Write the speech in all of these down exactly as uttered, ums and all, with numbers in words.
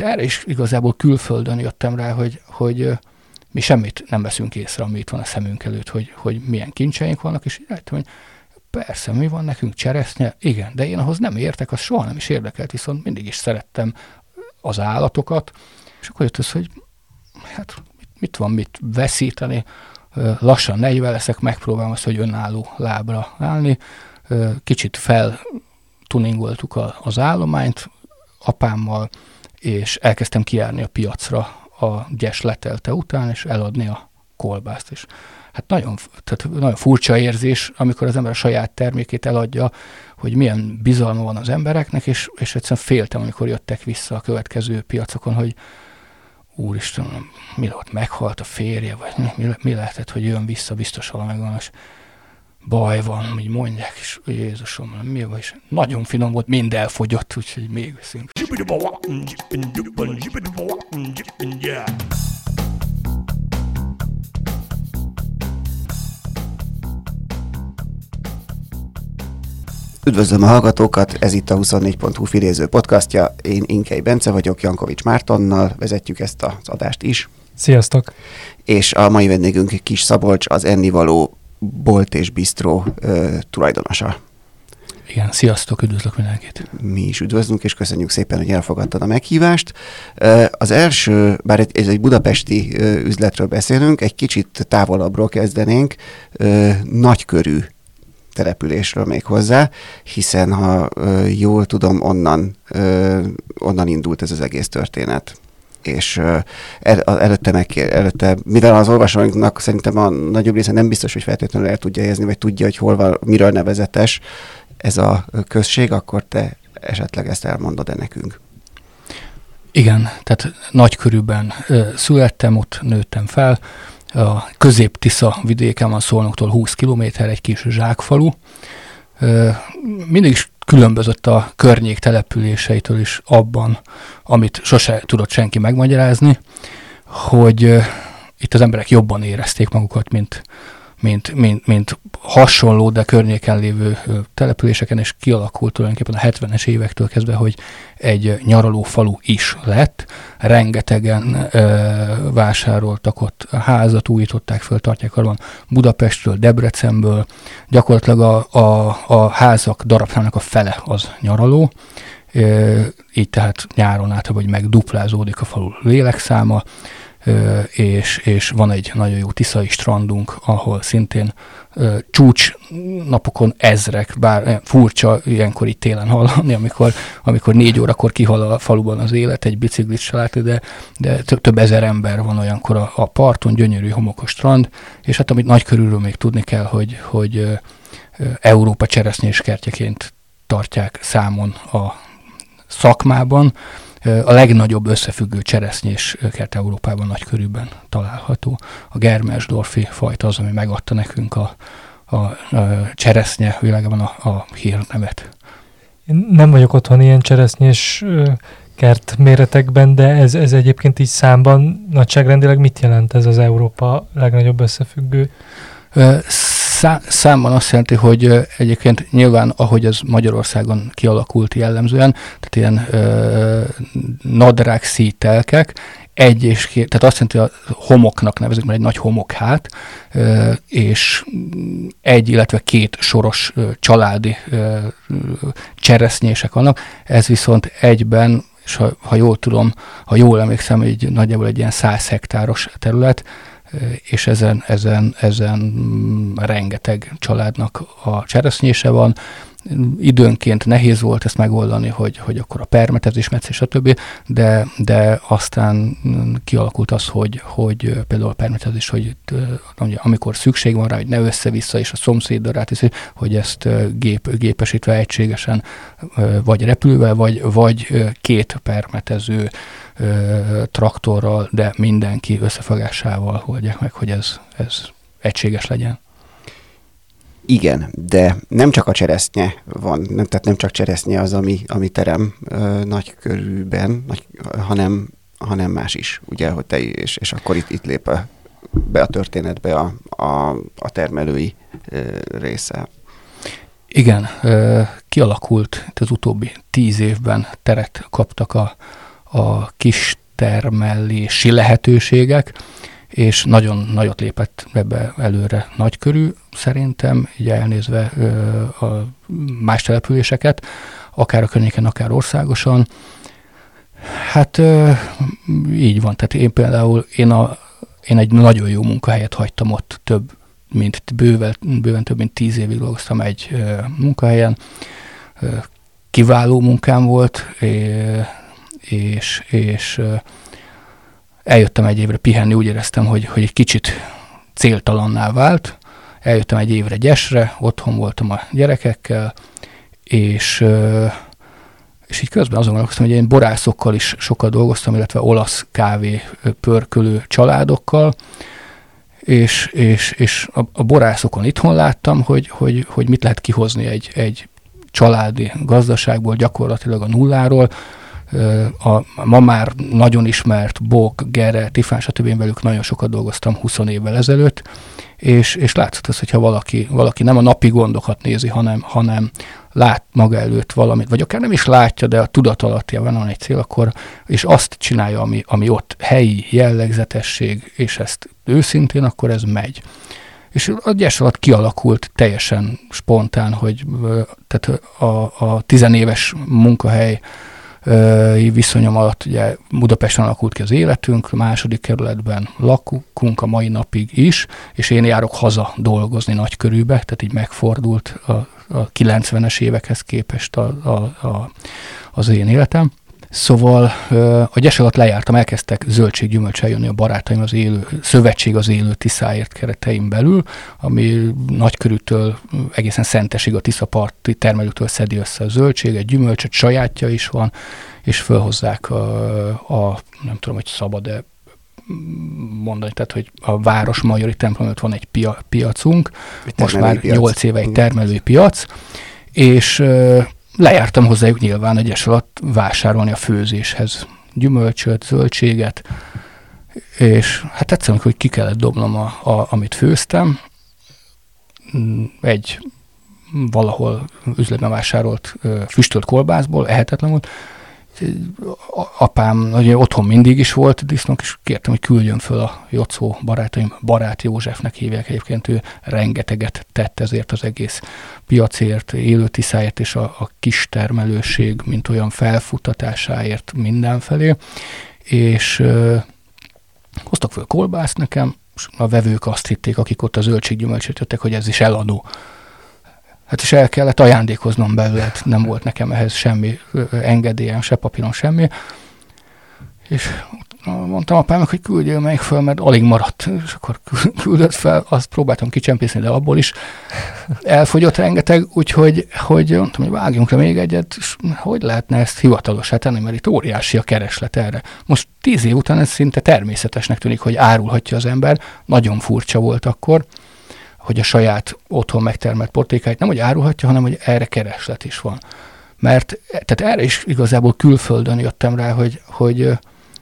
De erre is igazából külföldön jöttem rá, hogy, hogy mi semmit nem veszünk észre, ami itt van a szemünk előtt, hogy, hogy milyen kincseink vannak, és rájöttem, hogy persze, mi van nekünk, cseresznye, igen, de én ahhoz nem értek, az soha nem is érdekelt, viszont mindig is szerettem az állatokat, és akkor jött az, hogy hát mit van mit veszíteni, lassan negyven leszek, megpróbálom azt, hogy önálló lábra állni, kicsit feltuningoltuk az állományt apámmal, és elkezdtem kijárni a piacra a gyes letelte után, és eladni a kolbászt is. Hát nagyon, tehát nagyon furcsa érzés, amikor az ember a saját termékét eladja, hogy milyen bizalma van az embereknek, és, és egyszerűen féltem, amikor jöttek vissza a következő piacokon, hogy úristen, mi lett, meghalt a férje, vagy mi, mi lehetett, hogy jön vissza, biztos valami van, és baj van, így mondják, és Jézusom, mi van, és nagyon finom volt, mind elfogyott, úgyhogy még viszünk. Üdvözlöm a hallgatókat, ez itt a huszonnégy pont hu Filéző podcastja, én Inkei Bence vagyok, Jankovics Mártonnal vezetjük ezt az adást is. Sziasztok! És a mai vendégünk Kiss Szabolcs, az ennivaló bolt és bisztró ö, tulajdonosa. Igen, sziasztok, üdvözlök mindenkit! Mi is üdvözlünk, és köszönjük szépen, hogy elfogadtad a meghívást. Az első, bár ez egy budapesti üzletről beszélünk, egy kicsit távolabbról kezdenénk, Nagykörű településről még hozzá, hiszen ha ö, jól tudom, onnan, ö, onnan indult ez az egész történet. És ö, el, előtte, meg, előtte, mivel az olvasóinknak szerintem a nagyobb része nem biztos, hogy feltétlenül el tudja érezni, vagy tudja, hogy hol van, miről nevezetes ez a község, akkor te esetleg ezt elmondod-e nekünk? Igen, tehát Nagykörűben ö, születtem, ott nőttem fel. A Közép-Tisza vidéken van, Szolnoktól húsz kilométer, egy kis zsákfalu. Mindig is különbözött a környék településeitől is abban, amit sose tudott senki megmagyarázni, hogy itt az emberek jobban érezték magukat, mint, mint, mint, mint hasonló, de környéken lévő településeken, és kialakult tulajdonképpen a hetvenes évektől kezdve, hogy egy nyaraló falu is lett. Rengetegen ö, vásároltak ott, házat újították föl, tartják karban Budapestről, Debrecenből. Gyakorlatilag a, a, a házak darabszámának a fele az nyaraló. Ö, így tehát nyáron általában megduplázódik a falu lélekszáma. Ö, és, és van egy nagyon jó tiszai strandunk, ahol szintén ö, csúcs napokon ezrek, bár furcsa ilyenkor így télen hallani, amikor, amikor négy órakor kihal a faluban az élet, egy biciklis se látni, de, de több, több ezer ember van olyankor a, a parton, gyönyörű homokos strand, és hát amit Nagykörűről még tudni kell, hogy, hogy ö, ö, Európa cseresznyés kertjeként tartják számon a szakmában. A legnagyobb összefüggő cseresznyés kert Európában Nagykörűben található. A Germersdorfi fajta az, ami megadta nekünk a, a, a cseresznye világában a, a hírnevet. Én nem vagyok otthon ilyen cseresznyés kert méretekben, de ez, ez egyébként így számban nagyságrendileg mit jelent ez az Európa legnagyobb összefüggő? Szá- számban azt jelenti, hogy egyébként nyilván, ahogy ez Magyarországon kialakult jellemzően, tehát ilyen ö, nadrág, szítelkek, egy és két, tehát azt jelenti, hogy a homoknak nevezik, mert egy nagy homokhát, ö, és egy, illetve két soros ö, családi ö, cseresznyések vannak, ez viszont egyben, és ha, ha jól tudom, ha jól emlékszem, így nagyjából egy ilyen száz hektáros terület, és ezen, ezen, ezen rengeteg családnak a cseresznyése van. Időnként nehéz volt ezt megoldani, hogy, hogy akkor a permetezés, metszés, stb., de, de aztán kialakult az, hogy, hogy például a permetezés, hogy amikor szükség van rá, hogy ne össze-vissza, és a szomszéddal rátiszi, hogy ezt gép, gépesítve egységesen, vagy repülve, vagy, vagy két permetező traktorral, de mindenki összefogásával oldják meg, hogy ez, ez egységes legyen. Igen, de nem csak a cseresznye van, nem, tehát nem csak cseresznye az, ami, ami terem ö, Nagykörűben, nagy, hanem, hanem más is, ugye, hogy te és, és akkor itt, itt lép a, be a történetbe a, a, a termelői ö, része. Igen, ö, kialakult az utóbbi tíz évben teret kaptak a a kis termelési lehetőségek, és nagyon nagyot lépett ebbe előre Nagykörű, szerintem, így elnézve a más településeket, akár a környéken, akár országosan. Hát így van, tehát én például én, a, én egy nagyon jó munkahelyet hagytam ott, több, mint bőven, bőven több mint tíz évig dolgoztam egy munkahelyen, kiváló munkám volt, és, és eljöttem egy évre pihenni, úgy éreztem, hogy, hogy egy kicsit céltalanná vált, eljöttem egy évre Gyesre, otthon voltam a gyerekekkel, és, és így közben azon gondolkoztam, hogy én borászokkal is sokat dolgoztam, illetve olasz kávé pörkölő családokkal, és, és, és a, a borászokon itthon láttam, hogy, hogy, hogy mit lehet kihozni egy, egy családi gazdaságból, gyakorlatilag a nulláról. A ma már nagyon ismert Bok, Gere, Tifán, stb. Velük nagyon sokat dolgoztam húsz évvel ezelőtt, és, és látszott az, hogyha valaki, valaki nem a napi gondokat nézi, hanem, hanem lát maga előtt valamit, vagy akár nem is látja, de a tudat alattjában van egy cél, akkor, és azt csinálja, ami, ami ott helyi jellegzetesség, és ezt őszintén, akkor ez megy. És a Gyes alatt kialakult teljesen spontán, hogy tehát a, a tizenéves munkahely viszonyom alatt ugye Budapesten alakult ki az életünk, második kerületben lakunk a mai napig is, és én járok haza dolgozni Nagykörűbe, tehát így megfordult a, a kilencvenes évekhez képest a, a, a, az én életem. Szóval a Gyes alatt lejártam, elkezdtek zöldséggyümölcsel jönni a barátaim az élő, Szövetség az Élő Tiszáért kereteim belül, ami Nagykörűtől egészen Szentesig, a Tisza parti termelőtől szedi össze a zöldséget, gyümölcsöt, sajátja is van, és fölhozzák a, a nem tudom, hogy szabad-e mondani, tehát, hogy a Városmajori templom előtt van egy pia, piacunk, most már piac. nyolc éve egy termelői piac, és lejártam hozzájuk nyilván a Gyes alatt vásárolni a főzéshez gyümölcsöt, zöldséget, és hát egyszerűen, hogy ki kellett dobnom, a, a, amit főztem. Egy valahol üzletben vásárolt füstölt kolbászból, ehetetlen volt. Apám nagyon otthon mindig is volt disznók, és kértem, hogy küldjön föl a Jocó barátaim, Barát Józsefnek hívják egyébként, ő rengeteget tett ezért az egész piacért, Élő Tiszáért és a, a kis termelőség, mint olyan felfuttatásáért mindenfelé, és ö, hoztak föl kolbászt nekem, és a vevők azt hitték, akik ott a zöldséggyümölcsét jöttek, hogy ez is eladó. Hát is el kellett ajándékoznom belőle, nem volt nekem ehhez semmi engedélyem, se papíron, semmi. És mondtam apámnak, hogy küldjél meg föl, mert alig maradt. És akkor küldött fel, azt próbáltam kicsempészni, de abból is elfogyott rengeteg, úgyhogy hogy mondtam, hogy vágjunk le még egyet, és hogy lehetne ezt hivatalossá tenni, mert itt óriási a kereslet erre. Most tíz év után ez szinte természetesnek tűnik, hogy árulhatja az ember. Nagyon furcsa volt akkor, hogy a saját otthon megtermelt portékáit nem, hogy árulhatja, hanem, hogy erre kereslet is van. Mert tehát erre is igazából külföldön jöttem rá, hogy, hogy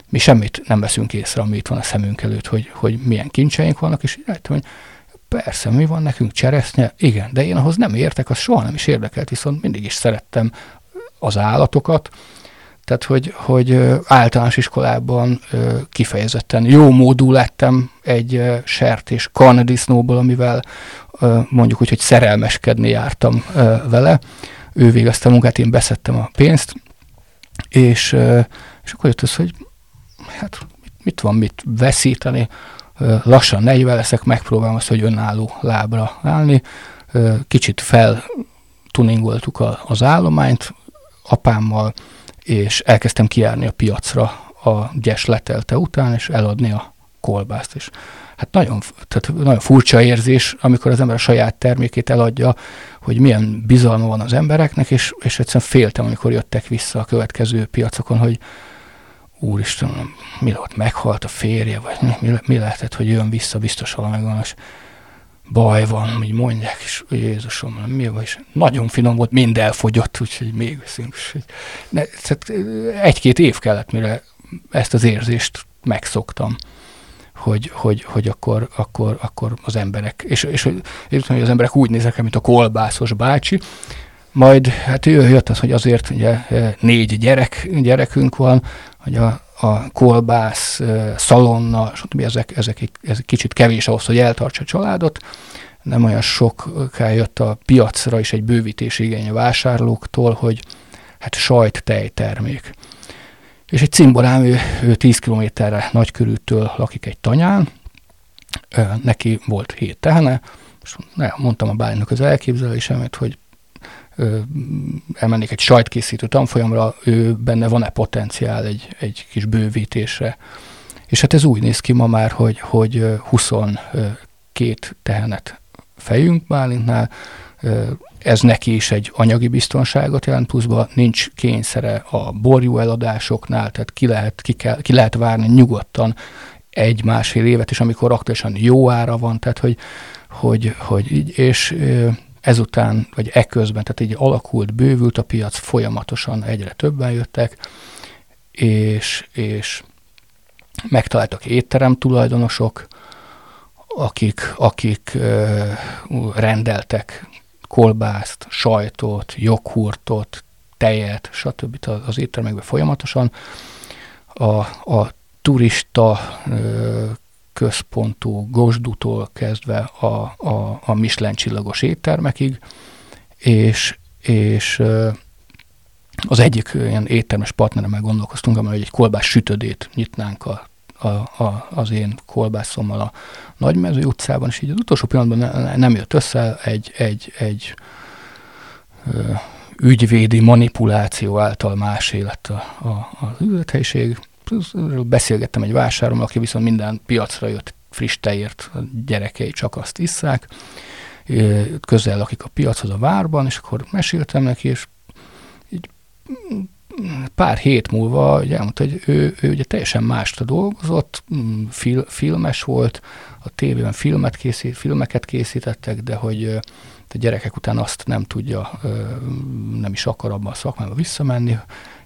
mi semmit nem veszünk észre, ami itt van a szemünk előtt, hogy, hogy milyen kincseink vannak, és így rájöttem, hogy persze, mi van nekünk, cseresznye, igen, de én ahhoz nem értek, az soha nem is érdekelt, viszont mindig is szerettem az állatokat, tehát, hogy, hogy általános iskolában kifejezetten jó módú lettem egy sert és kannadisznóból, amivel mondjuk úgy, hogy szerelmeskedni jártam vele. Ő végezte a munkát, én beszedtem a pénzt, és, és akkor jött az, hogy hát mit van mit veszíteni, lassan negyven leszek, megpróbálom azt, hogy önálló lábra állni. Kicsit feltuningoltuk az állományt apámmal, és elkezdtem kijárni a piacra a Gyes letelte után, és eladni a kolbászt is. Hát nagyon, tehát nagyon furcsa érzés, amikor az ember a saját termékét eladja, hogy milyen bizalma van az embereknek, és, és egyszerűen féltem, amikor jöttek vissza a következő piacokon, hogy úristen, mi volt, meghalt a férje, vagy mi, mi, mi lehetett, hogy jön vissza, biztos valami van, és baj van, így mondják, és Jézusom, mi van, és nagyon finom volt, mind elfogyott, úgyhogy még veszünk. Egy-két év kellett, mire ezt az érzést megszoktam, hogy, hogy, hogy akkor, akkor, akkor az emberek, és, és, és hogy az emberek úgy néznek, mint a kolbászos bácsi, Majd hát jött az, hogy azért ugye négy gyerek, gyerekünk van, hogy a, a kolbász, szalonna, stb. ezek, ezek ez kicsit kevés ahhoz, hogy eltartsa a családot. Nem olyan soká jött a piacra is egy bővítési igény a vásárlóktól, hogy hát sajt, tej termék. És egy cimborám, ő, ő tíz kilométerre Nagykörűtől lakik egy tanyán, neki volt hét tehene, és mondtam a bájnak az elképzelésemet, hogy elmennék egy sajtkészítő tanfolyamra, ő benne van-e potenciál egy, egy kis bővítésre. És hát ez úgy néz ki ma már, hogy, hogy huszonkét tehenet fejünk Bálintnál, ez neki is egy anyagi biztonságot jelent, pluszban nincs kényszere a borjú eladásoknál, tehát ki lehet, ki kell, ki lehet várni nyugodtan egy-másfél évet is, amikor aktuálisan jó ára van, tehát hogy, hogy, hogy így, és ezután, vagy eközben, tehát így alakult, bővült a piac, folyamatosan egyre többen jöttek, és, és megtaláltak étterem tulajdonosok, akik, akik ö, rendeltek kolbászt, sajtot, joghurtot, tejet, stb. Az éttermekben folyamatosan. A, a turista ö, központú Gosdútól kezdve a, a, a Michelin csillagos éttermekig, és, és az egyik ilyen éttermes partneremmel gondolkoztunk, amely egy kolbász sütödét nyitnánk a, a, a, az én kolbászommal a Nagymező utcában, és így az utolsó pillanatban ne, nem jött össze, egy, egy, egy ö, ügyvédi manipuláció által másé lett a, a, az üzlethelyiség. Beszélgettem egy vásárommal, aki viszont minden piacra jött friss tejért, a gyerekei csak azt isszák, közel lakik a piachoz a várban, és akkor meséltem neki, és így pár hét múlva elmondta, hogy ő, ő ugye teljesen másra dolgozott, fil, filmes volt, a tévében filmet készít, filmeket készítettek, de hogy a gyerekek után azt nem tudja, nem is akar abban a szakmába visszamenni,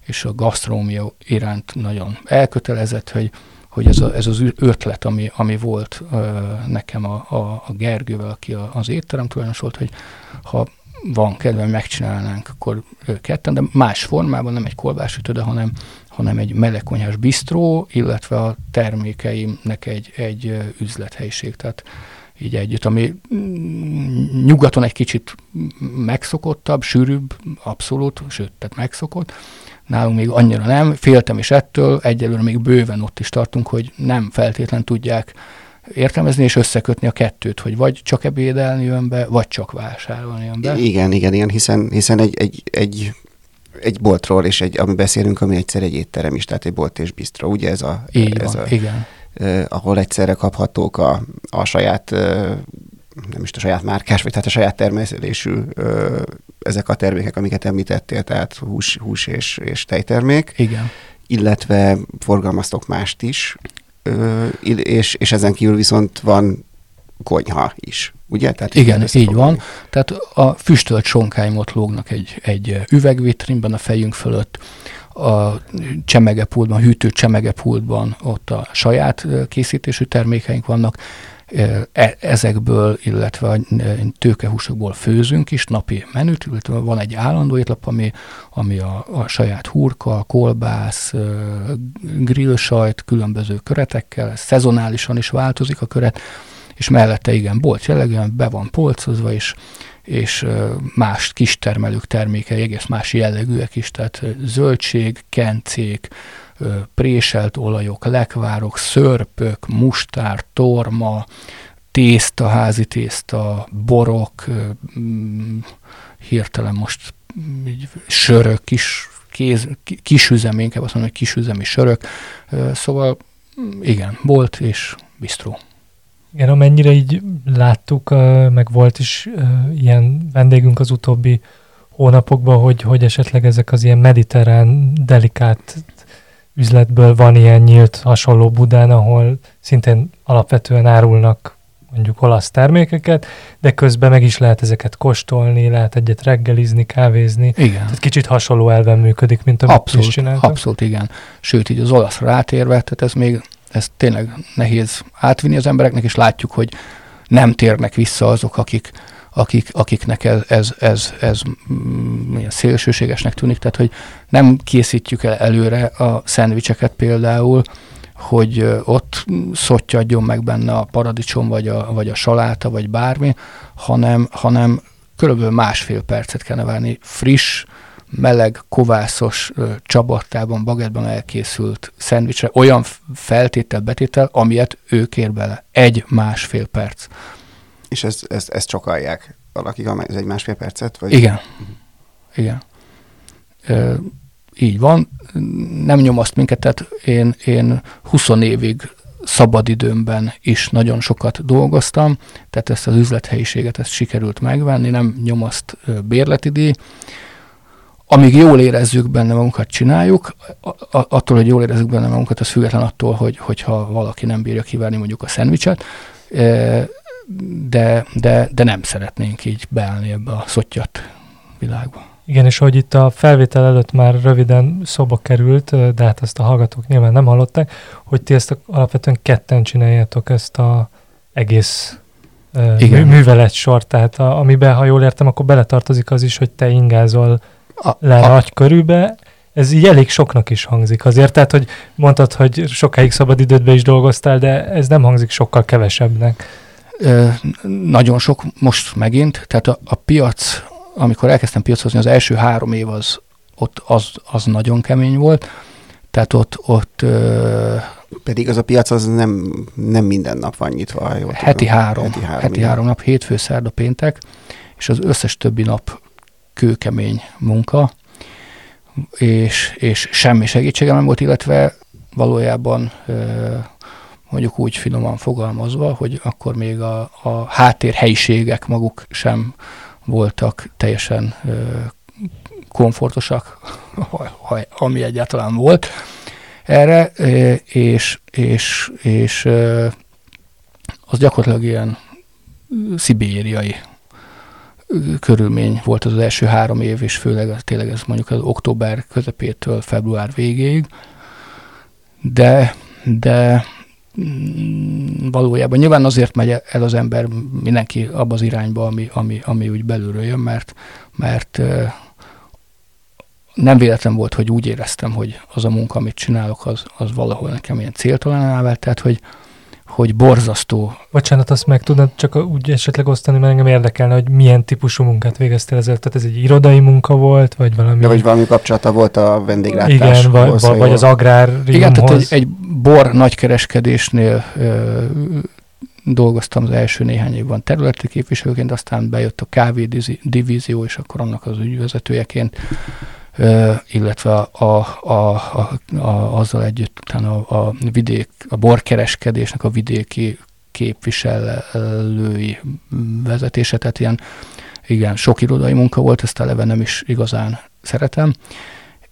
és a gasztronómia iránt nagyon elkötelezett, hogy, hogy ez, a, ez az ötlet, ami, ami volt ö, nekem a, a, a Gergővel, aki a, az étterem tulajdonos volt, hogy ha van kedvem, megcsinálnánk, akkor ketten, de más formában, nem egy kolbássütő, de hanem, hanem egy melegkonyhás bisztró, illetve a termékeimnek egy, egy üzlethelyiség, tehát így együtt, ami nyugaton egy kicsit megszokottabb, sűrűbb, abszolút, sőt, tehát megszokott. Nálunk még annyira nem, féltem is ettől, egyelőre még bőven ott is tartunk, hogy nem feltétlen tudják értelmezni és összekötni a kettőt, hogy vagy csak ebédelni jön be, vagy csak vásárolni jön be. Igen, igen, igen, hiszen, hiszen egy, egy, egy, egy boltról, és egy, ami beszélünk, ami egyszer egy étterem is, tehát egy bolt és bisztró, ugye ez a... Így ez van, a, igen. Eh, ahol egyszerre kaphatók a, a saját... Eh, nem is a saját márkás, vagy tehát a saját termesztésű ezek a termékek, amiket említettél, tehát hús, hús és, és tejtermék. Igen. Illetve forgalmaztok mást is, ö, és, és ezen kívül viszont van konyha is, ugye? Tehát igen, így foglalni. Van. Tehát a füstölt sonkáimot lógnak egy, egy üvegvitrinben a fejünk fölött, a csemegepultban, hűtő csemegepultban ott a saját készítésű termékeink vannak, ezekből, illetve a tőkehúsokból főzünk is, napi menüt, illetve van egy állandó étlap, ami, ami a, a saját hurka, kolbász, grillsajt, különböző köretekkel, szezonálisan is változik a köret, és mellette igen, bolt jellegűen be van polcozva, és, és más kistermelők termékei, egész más jellegűek is, tehát zöldség, kencék, préselt olajok, lekvárok, szörpök, mustár, torma, tészta, házi tészta, borok, hirtelen most sörök, kis, kéz, kisüzemi, inkább azt mondom, hogy kisüzemi sörök, szóval igen, bolt és bisztró. Igen, amennyire így láttuk, meg volt is ilyen vendégünk az utóbbi hónapokban, hogy, hogy esetleg ezek az ilyen mediterrán, delikát üzletből van ilyen nyílt hasonló Budán, ahol szintén alapvetően árulnak mondjuk olasz termékeket, de közben meg is lehet ezeket kóstolni, lehet egyet reggelizni, kávézni. Igen. Tehát kicsit hasonló elven működik, mint amit abszolút, is csináltak. Abszolút, igen. Sőt, így az olaszra rátérve, tehát ez még ez tényleg nehéz átvinni az embereknek, és látjuk, hogy nem térnek vissza azok, akik akik, akiknek ez, ez, ez, ez szélsőségesnek tűnik, tehát hogy nem készítjük el előre a szendvicseket például, hogy ott szottyadjon meg benne a paradicsom, vagy a, vagy a saláta, vagy bármi, hanem, hanem körülbelül másfél percet kell várni friss, meleg, kovászos csabattában, bagettben elkészült szendvicsre, olyan feltétel, betétel, amilyet ő kér bele. Egy másfél perc. És ezt, ezt, ezt csokalják valakik, ez egy másfél percet? Vagy? Igen. Igen. Ö, így van. Nem nyomaszt minket, tehát én, én húsz évig szabadidőmben is nagyon sokat dolgoztam, tehát ezt az üzlethelyiséget ezt sikerült megvenni, nem nyomaszt bérleti díj. Amíg jól érezzük benne magunkat, csináljuk. Attól, hogy jól érezzük benne magunkat, az független attól, hogy, hogyha valaki nem bírja kiverni mondjuk a szendvicset, de, de, de nem szeretnénk így beállni ebbe a szottyat világba. Igen, és hogy itt a felvétel előtt már röviden szóba került, de hát ezt a hallgatók nyilván nem hallották, hogy ti ezt a, alapvetően ketten csináljátok ezt az egész mű, műveletsort, tehát a, amiben, ha jól értem, akkor beletartozik az is, hogy te ingázol A, le a... Nagykörűbe, ez így elég soknak is hangzik azért, tehát hogy mondtad, hogy sokáig szabadidődben is dolgoztál, de ez nem hangzik sokkal kevesebbnek. Ö, nagyon sok most megint, tehát a, a piac, amikor elkezdtem piacozni, az első három év az, ott az, az nagyon kemény volt, tehát ott... ott ö, Pedig az a piac az nem, nem minden nap van nyitva. Heti három, heti három, heti három nap, hétfő, szerda, péntek, és az összes többi nap kőkemény munka, és, és semmi segítségem nem volt, illetve valójában mondjuk úgy finoman fogalmazva, hogy akkor még a, a háttérhelyiségek maguk sem voltak teljesen komfortosak, ami egyáltalán volt erre, és, és, és az gyakorlatilag ilyen szibériai körülmény volt az, az első három év, és főleg tényleg ez mondjuk az október közepétől február végéig, de, de mm, valójában nyilván azért megy el az ember mindenki abba az irányba, ami, ami, ami úgy belülről jön, mert, mert nem véletlen volt, hogy úgy éreztem, hogy az a munka, amit csinálok, az, az valahol nekem ilyen céltalanná vált, tehát hogy hogy borzasztó. Bocsánat, azt meg tudnád csak úgy esetleg osztani, mert engem érdekelne, hogy milyen típusú munkát végeztél ezzel. Tehát ez egy irodai munka volt, vagy valami... De vagy valami kapcsolata volt a vendéglátáshoz. Igen, vagy, vagy, vagy az agráriumhoz. Igen, tehát egy, egy bor nagykereskedésnél ö, dolgoztam az első néhány évben területi képviselőként, aztán bejött a kávédivízió, és akkor annak az ügyvezetőjeként, Ö, illetve a, a, a, a, a, azzal együtt utána a, a vidék, a borkereskedésnek a vidéki képviselői vezetése, tehát ilyen, igen, sok irodai munka volt, ezt eleve nem is igazán szeretem,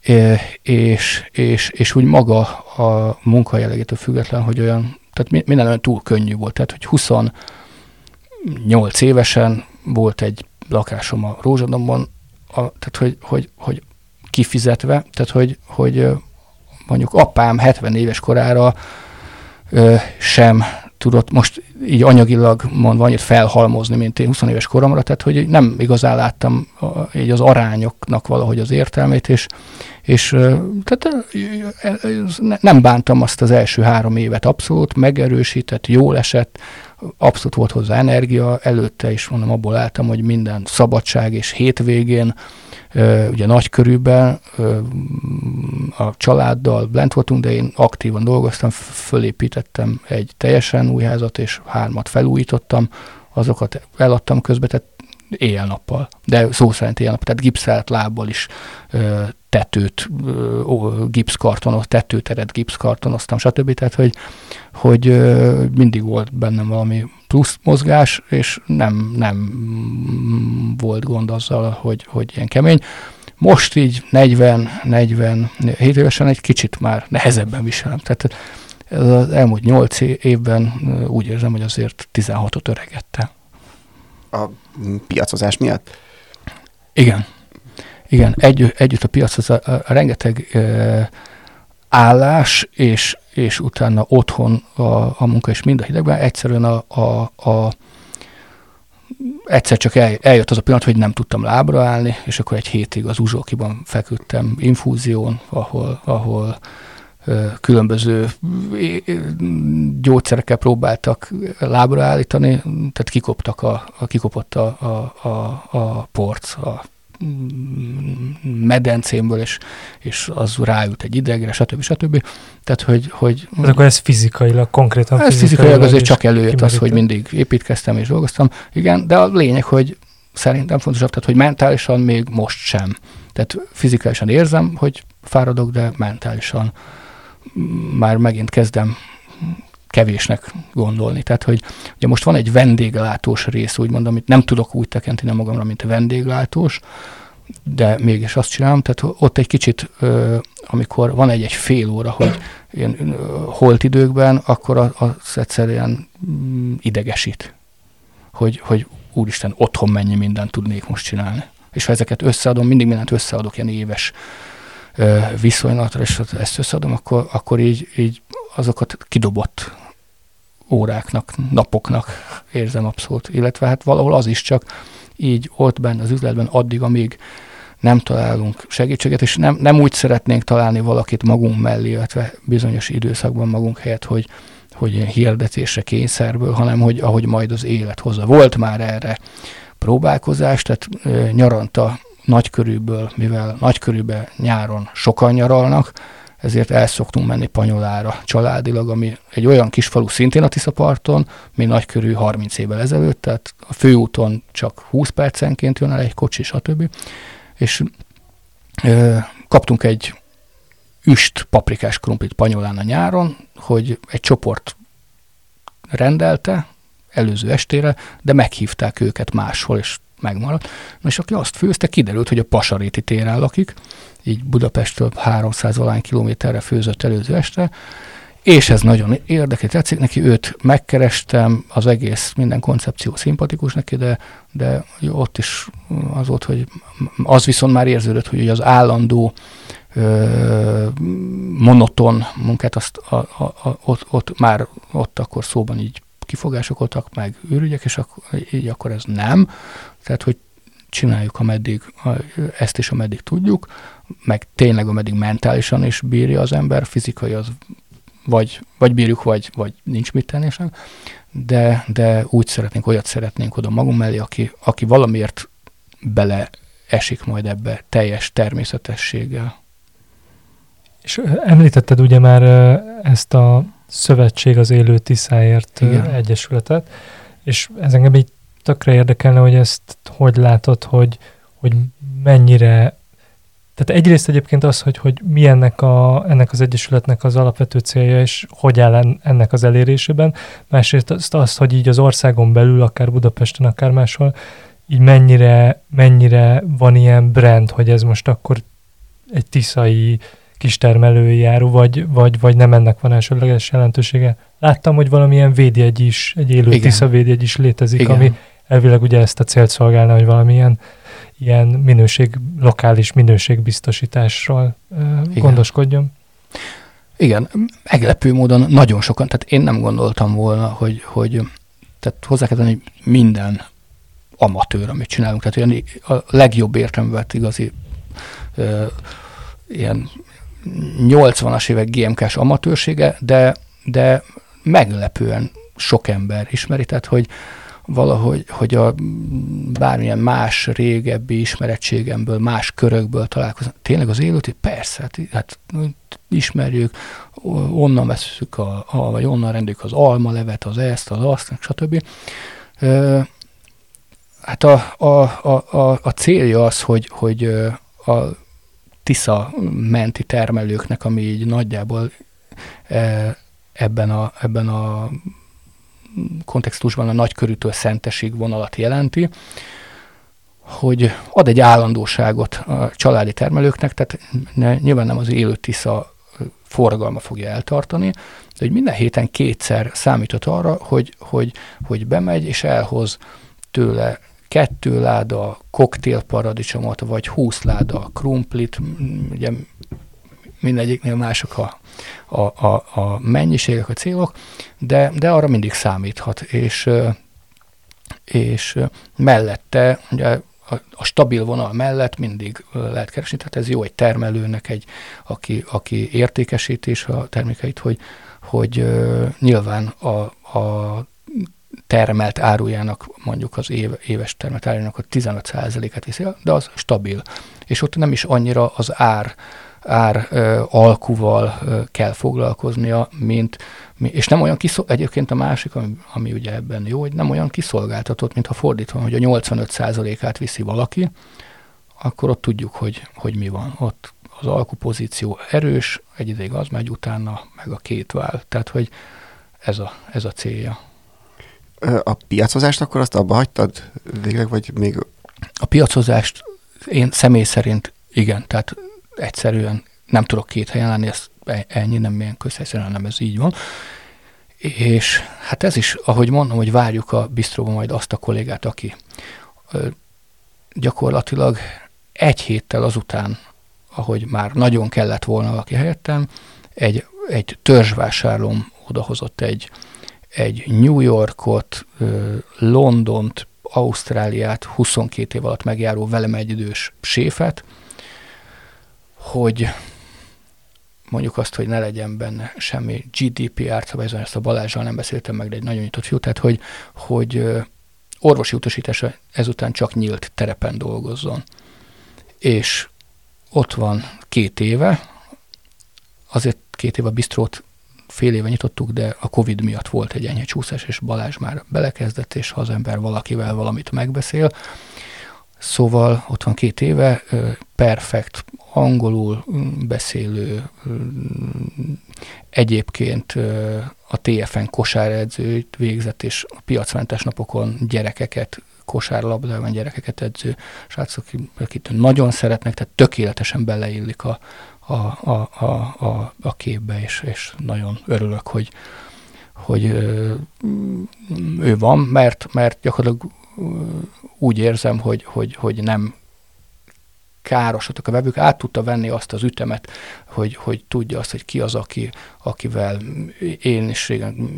é, és, és, és úgy maga a munka jellegétől független, hogy olyan, tehát minden olyan túl könnyű volt, tehát hogy huszonnyolc évesen volt egy lakásom a Rózsadombon, a, tehát hogy, hogy, hogy kifizetve, tehát hogy, hogy mondjuk apám hetven éves korára ö, sem tudott most így anyagilag mondva annyit felhalmozni, mint én húsz éves koromra, tehát hogy nem igazán láttam a, így az arányoknak valahogy az értelmét, és, és tehát nem bántam azt az első három évet, abszolút megerősített, jól esett, abszolút volt hozzá energia, előtte is mondom, abból álltam, hogy minden szabadság és hétvégén, ugye Nagykörűben a családdal lent voltunk, de én aktívan dolgoztam, fölépítettem egy teljesen új házat, és hármat felújítottam, azokat eladtam közben, tehát éjjel-nappal, de szó szerint éjjel-nappal, tehát gipszelt lábbal is tetőt, gipszkartonot, tetőteret gipszkartonoztam, stb. Tehát, hogy, hogy mindig volt bennem valami plusz mozgás, és nem, nem volt gond azzal, hogy, hogy ilyen kemény. Most így negyven-negyvenhét évesen egy kicsit már nehezebben viselem. Tehát az elmúlt nyolc évben úgy érzem, hogy azért tizenhatot öregettem. A piacozás miatt? Igen. Igen, egy, együtt a piachoz a, a, a rengeteg e, állás, és, és utána otthon a, a munka, és mind a hidegben egyszerűen a, a, a egyszer csak eljött az a pillanat, hogy nem tudtam lábra állni, és akkor egy hétig az Uzsókiban feküdtem infúzión, ahol, ahol különböző gyógyszerekkel próbáltak lábra állítani, tehát kikoptak a, a, kikopott a, a, a porc a medencémből, és, és az ráült egy idegre, stb. stb. Tehát, hogy... hogy ez akkor ez fizikailag, konkrétan ez fizikailag, fizikailag azért csak előjött az, hogy mindig építkeztem és dolgoztam. Igen, de a lényeg, hogy szerintem fontosabb, tehát, hogy mentálisan még most sem. Tehát fizikálisan érzem, hogy fáradok, de mentálisan már megint kezdem kevésnek gondolni. Tehát, hogy ugye most van egy vendéglátós rész, úgymond, amit nem tudok úgy tekinteni magamra, mint vendéglátós, de mégis azt csinálom. Tehát ott egy kicsit, amikor van egy-egy fél óra, hogy ilyen holt időkben, akkor az egyszerűen idegesít, hogy, hogy úristen, otthon mennyi mindent tudnék most csinálni. És ha ezeket összeadom, mindig mindent összeadok ilyen éves viszonylatra, és ezt összeadom, akkor, akkor így, így azokat kidobott óráknak, napoknak érzem abszolút. Illetve hát valahol az is csak így ott benne az üzletben addig, amíg nem találunk segítséget, és nem, nem úgy szeretnénk találni valakit magunk mellé, illetve bizonyos időszakban magunk helyett, hogy, hogy ilyen hirdetésre kényszerből, hanem hogy ahogy majd az élet hozza. Volt már erre próbálkozás, tehát e, nyaranta Nagykörűből, mivel Nagykörűben nyáron sokan nyaralnak, ezért el szoktunk menni Panyolára családilag, ami egy olyan kis falu szintén a Tiszaparton, mi Nagykörű harminc évvel ezelőtt, tehát a főúton csak húsz percenként jön el egy kocsi, stb. És ö, kaptunk egy üst paprikás krumplit Panyolán a nyáron, hogy egy csoport rendelte előző estére, de meghívták őket máshol, és megmaradt. Na és aki azt főzte, kiderült, hogy a Pasaréti téren lakik, így Budapesttől háromszáz-valány kilométerre főzött előző este, és ez nagyon érdekli, tetszik neki, őt megkerestem, az egész, minden koncepció szimpatikus neki, de, de ott is az volt, hogy az viszont már érződött, hogy az állandó ö, monoton munkát, azt a, a, a, ott, ott már ott akkor szóban így kifogások voltak, meg űrügyek, és akkor, így akkor ez nem. Tehát, hogy csináljuk ameddig, ezt is ameddig tudjuk, meg tényleg ameddig mentálisan is bírja az ember, fizikai az vagy, vagy bírjuk, vagy, vagy nincs mit tenni sem, de, de úgy szeretnénk, olyat szeretnénk oda magunk mellé, aki, aki valamiért beleesik majd ebbe teljes természetességgel. És említetted ugye már ezt a Szövetség az Élő Tiszáért Igen. egyesületet, és ez engem így tökre érdekelne, hogy ezt hogy látod, hogy, hogy mennyire... Tehát egyrészt egyébként az, hogy, hogy mi ennek, a, ennek az egyesületnek az alapvető célja, és hogy áll ennek az elérésében, másrészt azt, azt hogy így az országon belül, akár Budapesten, akár máshol, így mennyire, mennyire van ilyen brand, hogy ez most akkor egy tiszai kistermelői járó, vagy, vagy, vagy nem ennek van elsődleges jelentősége. Láttam, hogy valamilyen védjegy is, egy élő Igen. Tisza védjegy is létezik, Igen. ami elvileg ugye ezt a célt szolgálna, hogy valamilyen ilyen minőség, lokális minőségbiztosításról uh, gondoskodjon. Igen, meglepő módon nagyon sokan, tehát én nem gondoltam volna, hogy, hogy tehát hozzá kell tenni, hogy minden amatőr, amit csinálunk, tehát olyan a legjobb értelemben igazi uh, ilyen nyolcvanas évek gé em ká-s amatőrsége, de, de meglepően sok ember ismeri, tehát hogy valahogy, hogy a bármilyen más régebbi ismerettségemből, más körökből találkozom. Tényleg az élőt, persze, hát, hát ismerjük, onnan veszük, a, a, vagy onnan rendeljük az almalevet, az ezt, az azt, stb. Hát a, a, a, a célja az, hogy, hogy a Tisza menti termelőknek, ami így nagyjából ebben a, ebben a kontextusban a Nagykörűtől Szentesig vonalat jelenti, hogy ad egy állandóságot a családi termelőknek, tehát nyilván nem az élő Tisza forgalma fogja eltartani, de hogy minden héten kétszer számított arra, hogy, hogy, hogy bemegy és elhoz tőle kettő láda koktélparadicsomot, vagy húsz láda krumplit, ugye mindegyiknél mások a, a, a, a mennyiségek, a célok, de, de arra mindig számíthat, és, és mellette, ugye a stabil vonal mellett mindig lehet keresni, tehát ez jó egy termelőnek, egy, aki, aki értékesíti a termékeit, hogy, hogy nyilván a, a termelt árujának, mondjuk az év, éves termelt árujának a tizenöt százalékát viszi, de az stabil. És ott nem is annyira az ár, ár ö, alkuval ö, kell foglalkoznia, mint, mi, és nem olyan kiszol, egyébként a másik, ami, ami ugye ebben jó, hogy nem olyan kiszolgáltatott, mintha fordítva, hogy a nyolcvanöt százalékát viszi valaki, akkor ott tudjuk, hogy, hogy mi van. Ott az alkupozíció erős, egy ideig az megy, utána meg a két vál. Tehát, hogy ez a, ez a célja. A piacozást akkor azt abba hagytad végleg, vagy még? A piacozást én személy szerint igen, tehát egyszerűen nem tudok két helyen lenni, ez ennyi, nem ilyen közhelyszerűen, hanem ez így van. És hát ez is, ahogy mondom, hogy várjuk a bisztróban majd azt a kollégát, aki gyakorlatilag egy héttel azután, ahogy már nagyon kellett volna valaki helyettem, egy, egy törzsvásárlóm odahozott egy egy New Yorkot, Londont, Ausztráliát huszonkét év alatt megjáró velem egyidős séfet, hogy mondjuk azt, hogy ne legyen benne semmi gé dé pé er szabályozás, ezt a Balázsral nem beszéltem meg, de egy nagyon nyitott fiú, tehát hogy, hogy orvosi utasítása ezután csak nyílt terepen dolgozzon. És ott van két éve, azért két éve a bistrót fél éve nyitottuk, de a Covid miatt volt egy enyhe csúszás, és Balázs már belekezdett, és ha az ember valakivel valamit megbeszél. Szóval ott van két éve, perfekt, angolul beszélő, egyébként a té ef en kosáredzőt végzett, és a piacmentes napokon gyerekeket, kosárlabdában gyerekeket edző srácok, akit nagyon szeretnek, tehát tökéletesen beleillik a A, a, a, a, a képbe, és, és nagyon örülök, hogy, hogy ö, ő van, mert, mert gyakorlatilag úgy érzem, hogy, hogy, hogy nem károsodtak a webük, át tudta venni azt az ütemet, hogy, hogy tudja azt, hogy ki az, aki, akivel én is régen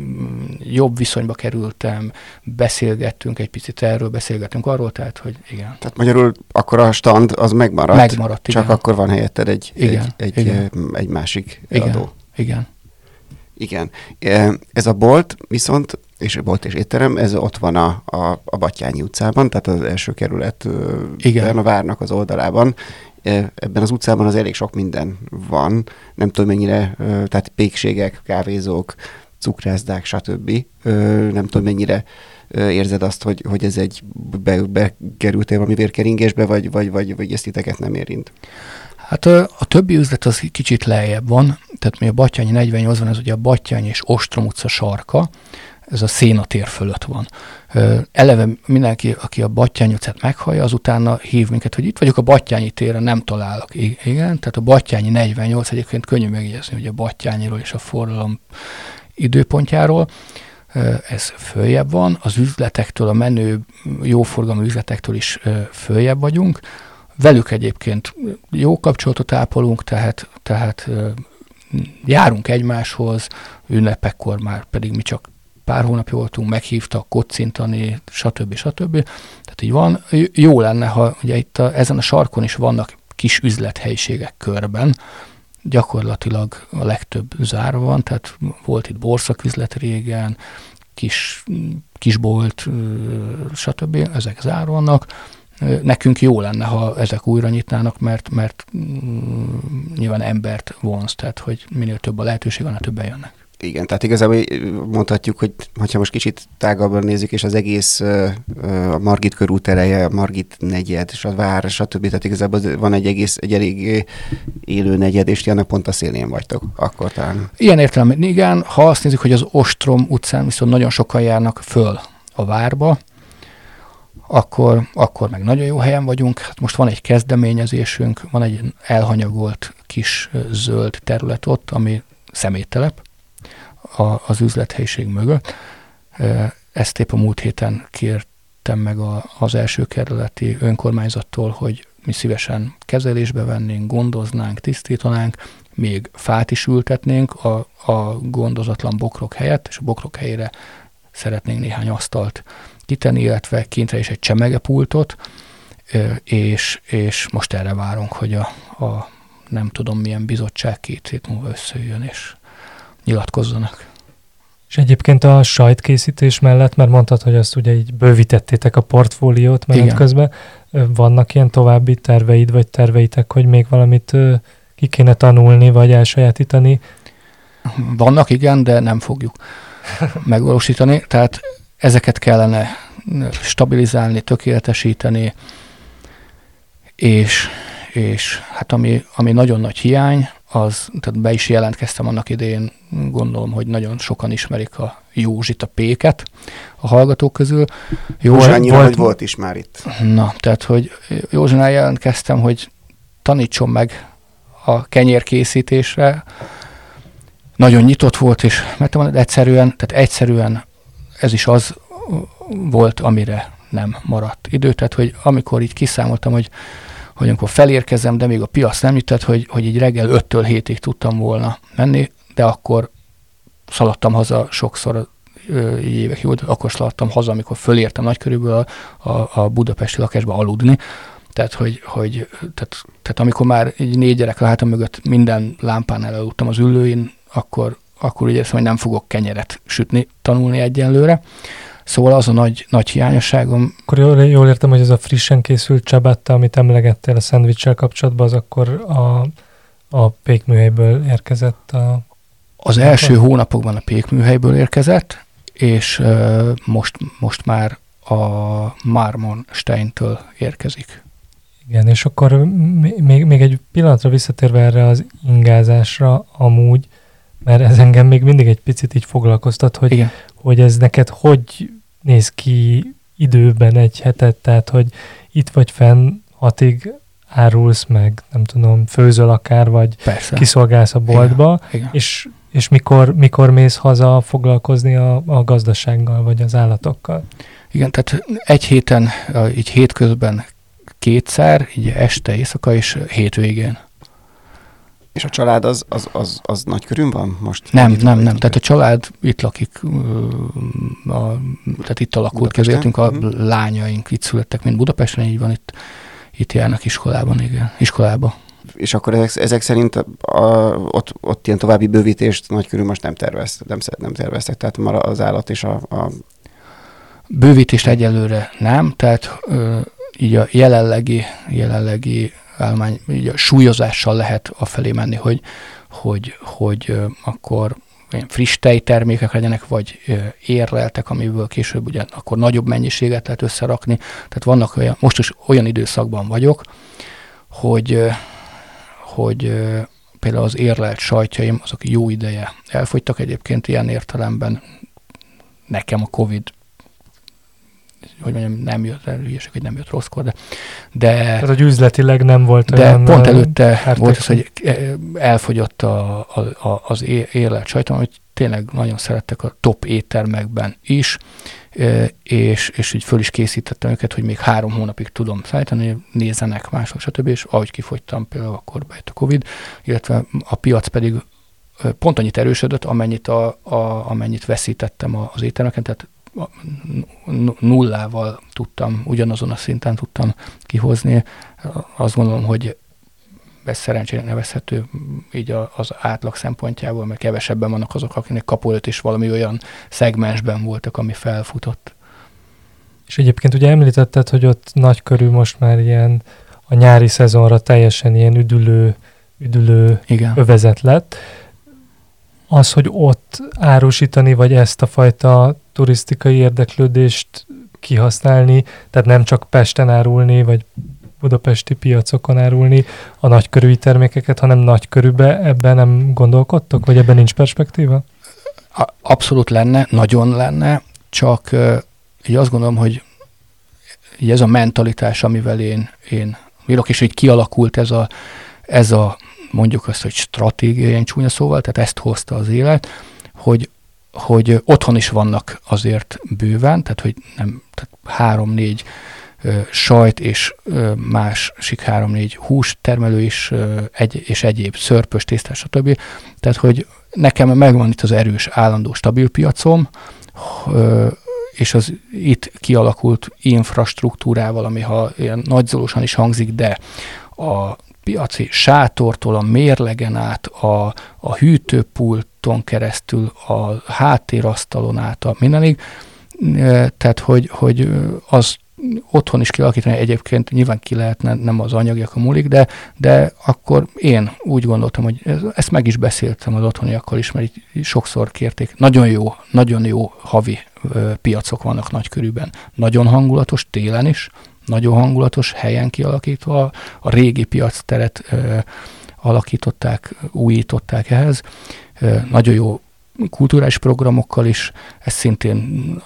jobb viszonyba kerültem, beszélgettünk egy picit erről, beszélgettünk arról, tehát, hogy igen. Tehát magyarul akkor a stand az megmaradt, megmaradt csak igen. Akkor van helyetted egy, igen, egy, egy, igen. egy másik igen, eladó. Igen. Igen. Ez a bolt viszont, és bolt és étterem, ez ott van a, a, a Batthyány utcában, tehát az első kerületben, a várnak az oldalában. Ebben az utcában az elég sok minden van, nem tudom mennyire, tehát pékségek, kávézók, cukrászdák, stb. Nem tudom mennyire érzed azt, hogy, hogy ez egy be, bekerültél valami vérkeringésbe, vagy, vagy, vagy, vagy ezt titeket nem érint? Hát a többi üzlet az kicsit lejjebb van, tehát mi a Batthyány negyvennyolc van, ez ugye a Batthyány és Ostrom utca sarka, ez a Széna tér fölött van. Eleve mindenki, aki a Batthyány utcát meghallja, azutána hív minket, hogy itt vagyok a Batthyányi téren, nem találok. Igen, tehát a Batthyányi negyvennyolc egyébként könnyű megjegyezni, hogy a Batthyányiról és a forradalom időpontjáról. Ez följebb van, az üzletektől, a menő jóforgalmi üzletektől is följebb vagyunk. Velük egyébként jó kapcsolatot ápolunk, tehát, tehát járunk egymáshoz, ünnepekkor már pedig mi csak pár hónapja voltunk, meghívtak kocintani, stb. stb. Tehát így van. Jó lenne, ha ugye itt a, ezen a sarkon is vannak kis üzlethelyiségek körben, gyakorlatilag a legtöbb zárva van, tehát volt itt borszaküzlet régen, kis, kisbolt, stb. Ezek zárva vannak. Nekünk jó lenne, ha ezek újra nyitnának, mert, mert nyilván embert vonz, tehát hogy minél több a lehetőség, annál többen jönnek. Igen, tehát igazából mondhatjuk, hogy ha most kicsit tágabban nézzük, és az egész a Margit körút eleje, a Margit negyed, és a vár, stb. Tehát igazából van egy egész, egy elég élő negyed, és ti annak pont a szélén vagytok akkor talán. Ilyen értelemben igen, ha azt nézzük, hogy az Ostrom utcán viszont nagyon sokan járnak föl a várba, akkor, akkor meg nagyon jó helyen vagyunk. Hát most van egy kezdeményezésünk, van egy elhanyagolt kis zöld terület ott, ami szeméttelep az üzlethelyiség mögött. Ezt épp a múlt héten kértem meg a, az első kerületi önkormányzattól, hogy mi szívesen kezelésbe vennénk, gondoznánk, tisztítanánk, még fát is ültetnénk a, a gondozatlan bokrok helyett, és a bokrok helyére szeretnénk néhány asztalt kitenni, illetve kintre is egy csemegepultot, és, és most erre várunk, hogy a, a nem tudom milyen bizottság két hét múlva összejön és nyilatkozzanak. És egyébként a sajtkészítés mellett, mert mondtad, hogy azt ugye így bővítettétek a portfóliót menet közben, vannak ilyen további terveid, vagy terveitek, hogy még valamit ki kéne tanulni, vagy elsajátítani? Vannak, igen, de nem fogjuk megvalósítani. Tehát ezeket kellene stabilizálni, tökéletesíteni, és, és hát ami, ami nagyon nagy hiány, az, tehát be is jelentkeztem annak idején, gondolom, hogy nagyon sokan ismerik a Józsit, a Péket a hallgatók közül. Józsányira, hogy volt is már itt. Na, tehát, hogy Józsinál jelentkeztem, hogy tanítson meg a kenyérkészítésre. Nagyon nyitott volt, és mert mondani, egyszerűen, tehát egyszerűen ez is az volt, amire nem maradt idő. Tehát, hogy amikor így kiszámoltam, hogy hogy amikor felérkezem, de még a piac nem nyitott, hogy, hogy így reggel öttől hétig tudtam volna menni, de akkor szaladtam haza sokszor, ö, évek jó, akkor szaladtam haza, amikor fölértem Nagykörűből a, a, a budapesti lakásba aludni. Tehát, hogy, hogy tehát, tehát amikor már így négy gyerek a hátam mögött minden lámpán elaludtam az ülőin, akkor, akkor úgy érzem, hogy nem fogok kenyeret sütni, tanulni egyenlőre. Szóval az a nagy, nagy hiányosságom. Akkor jól, jól értem, hogy ez a frissen készült ciabatta, amit emlegettél a szendvicssel kapcsolatban, az akkor a, a pékműhelyből érkezett? A... Az első hónapokban a pékműhelyből érkezett, és uh, most, most már a Marmonsteintől érkezik. Igen, és akkor még, még egy pillanatra visszatérve erre az ingázásra amúgy, mert ez engem még mindig egy picit így foglalkoztat, hogy igen. Hogy ez neked hogy néz ki időben egy hetet, tehát hogy itt vagy fenn hatig árulsz meg, nem tudom, főzöl akár, vagy persze. Kiszolgálsz a boltba, igen. Igen. És, és mikor, mikor mész haza foglalkozni a, a gazdasággal, vagy az állatokkal? Igen, tehát egy héten, így hétközben kétszer, így este, éjszaka és hétvégén. És a család az, az, az, az Nagykörűn van most? Nem, nem, nem. Körül. Tehát a család itt lakik, a, tehát itt alakult, kezdődtünk, a mm-hmm. lányaink itt születtek, mint Budapesten, így van, itt, itt járnak iskolában, igen, iskolába. És akkor ezek, ezek szerint a, a, ott, ott ilyen további bővítést Nagykörűn most nem tervezt, nem, nem terveztek, tehát már az állat és a... a... Bővítést egyelőre nem, tehát ö, így a jelenlegi, jelenlegi állomány, így a súlyozással lehet afelé menni, hogy, hogy, hogy akkor friss tejtermékek legyenek, vagy érleltek, amiből később ugye akkor nagyobb mennyiséget lehet összerakni. Tehát vannak olyan, most is olyan időszakban vagyok, hogy, hogy például az érlelt sajtjaim, azok jó ideje elfogytak egyébként ilyen értelemben. Nekem a Covid, hogy mondjam, nem jött el, hülyesek, hogy nem jött rosszkor, de... de tehát, hogy üzletileg nem volt de olyan... De pont előtte hárték. Volt az, hogy elfogyott a, a, a, az érlelt sajtom, amit tényleg nagyon szerettek a top éttermekben is, és, és így föl is készítettem őket, hogy még három hónapig tudom szállítani, nézzenek máshol, stb. És ahogy kifogytam, például akkor bejött a Covid, illetve a piac pedig pont annyit erősödött, amennyit, a, a, amennyit veszítettem az éttermeken, tehát nullával tudtam, ugyanazon a szinten tudtam kihozni. Azt gondolom, hogy ez szerencsének nevezhető így az átlag szempontjából, mert kevesebben vannak azok, akinek kapolőt is valami olyan szegmensben voltak, ami felfutott. És egyébként ugye említetted, hogy ott Nagykörű most már ilyen a nyári szezonra teljesen ilyen üdülő, üdülő övezet lett. Az, hogy ott árusítani, vagy ezt a fajta turisztikai érdeklődést kihasználni, tehát nem csak Pesten árulni, vagy budapesti piacokon árulni a nagykörűi termékeket, hanem Nagykörűbe ebben nem gondolkodtok? Vagy ebben nincs perspektíva? Abszolút lenne, nagyon lenne, csak így azt gondolom, hogy így ez a mentalitás, amivel én, én írok, és így kialakult ez a, ez a mondjuk azt, hogy stratégia, ilyen csúnya szóval, tehát ezt hozta az élet, hogy hogy otthon is vannak azért bőven, tehát hogy nem, tehát három-négy ö, sajt és ö, másik három-négy hústermelő is, ö, egy, és egyéb szörpös, tésztás, stb. Tehát, hogy nekem megvan itt az erős, állandó, stabil piacom, ö, és az itt kialakult infrastruktúrával, ami ha ilyen nagyzolósan is hangzik, de a piaci sátortól a mérlegen át, a, a hűtőpulton keresztül, a háttérasztalon át, a mindenig, tehát hogy, hogy az otthon is kialakítani, egyébként nyilván ki lehetne, nem az anyagiak a múlik, de, de akkor én úgy gondoltam, hogy ez, ezt meg is beszéltem az otthoniakkal is, mert így sokszor kérték. Nagyon jó, nagyon jó havi ö, piacok vannak Nagykörűben. Nagyon hangulatos télen is, nagyon hangulatos helyen kialakítva. A régi piacteret ö, alakították, újították ehhez. Ö, nagyon jó kulturális programokkal is, ez szintén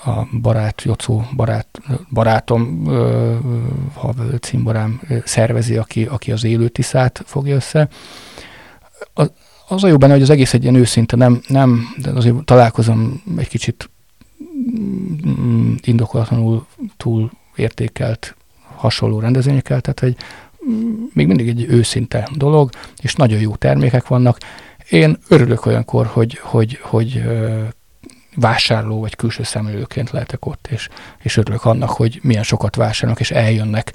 a barát, Jocó barát, barátom, ha cimborám szervezi, aki, aki az Élő Tiszát fogja össze. Az, az a jó benne, hogy az egész egy ilyen őszinte, nem, nem, de azért találkozom egy kicsit indokolatlanul túl értékelt hasonló rendezvényekkel, tehát egy, még mindig egy őszinte dolog, és nagyon jó termékek vannak. Én örülök olyankor, hogy, hogy, hogy vásárló vagy külső szemlélőként lehetek ott, és, és örülök annak, hogy milyen sokat vásárolnak, és eljönnek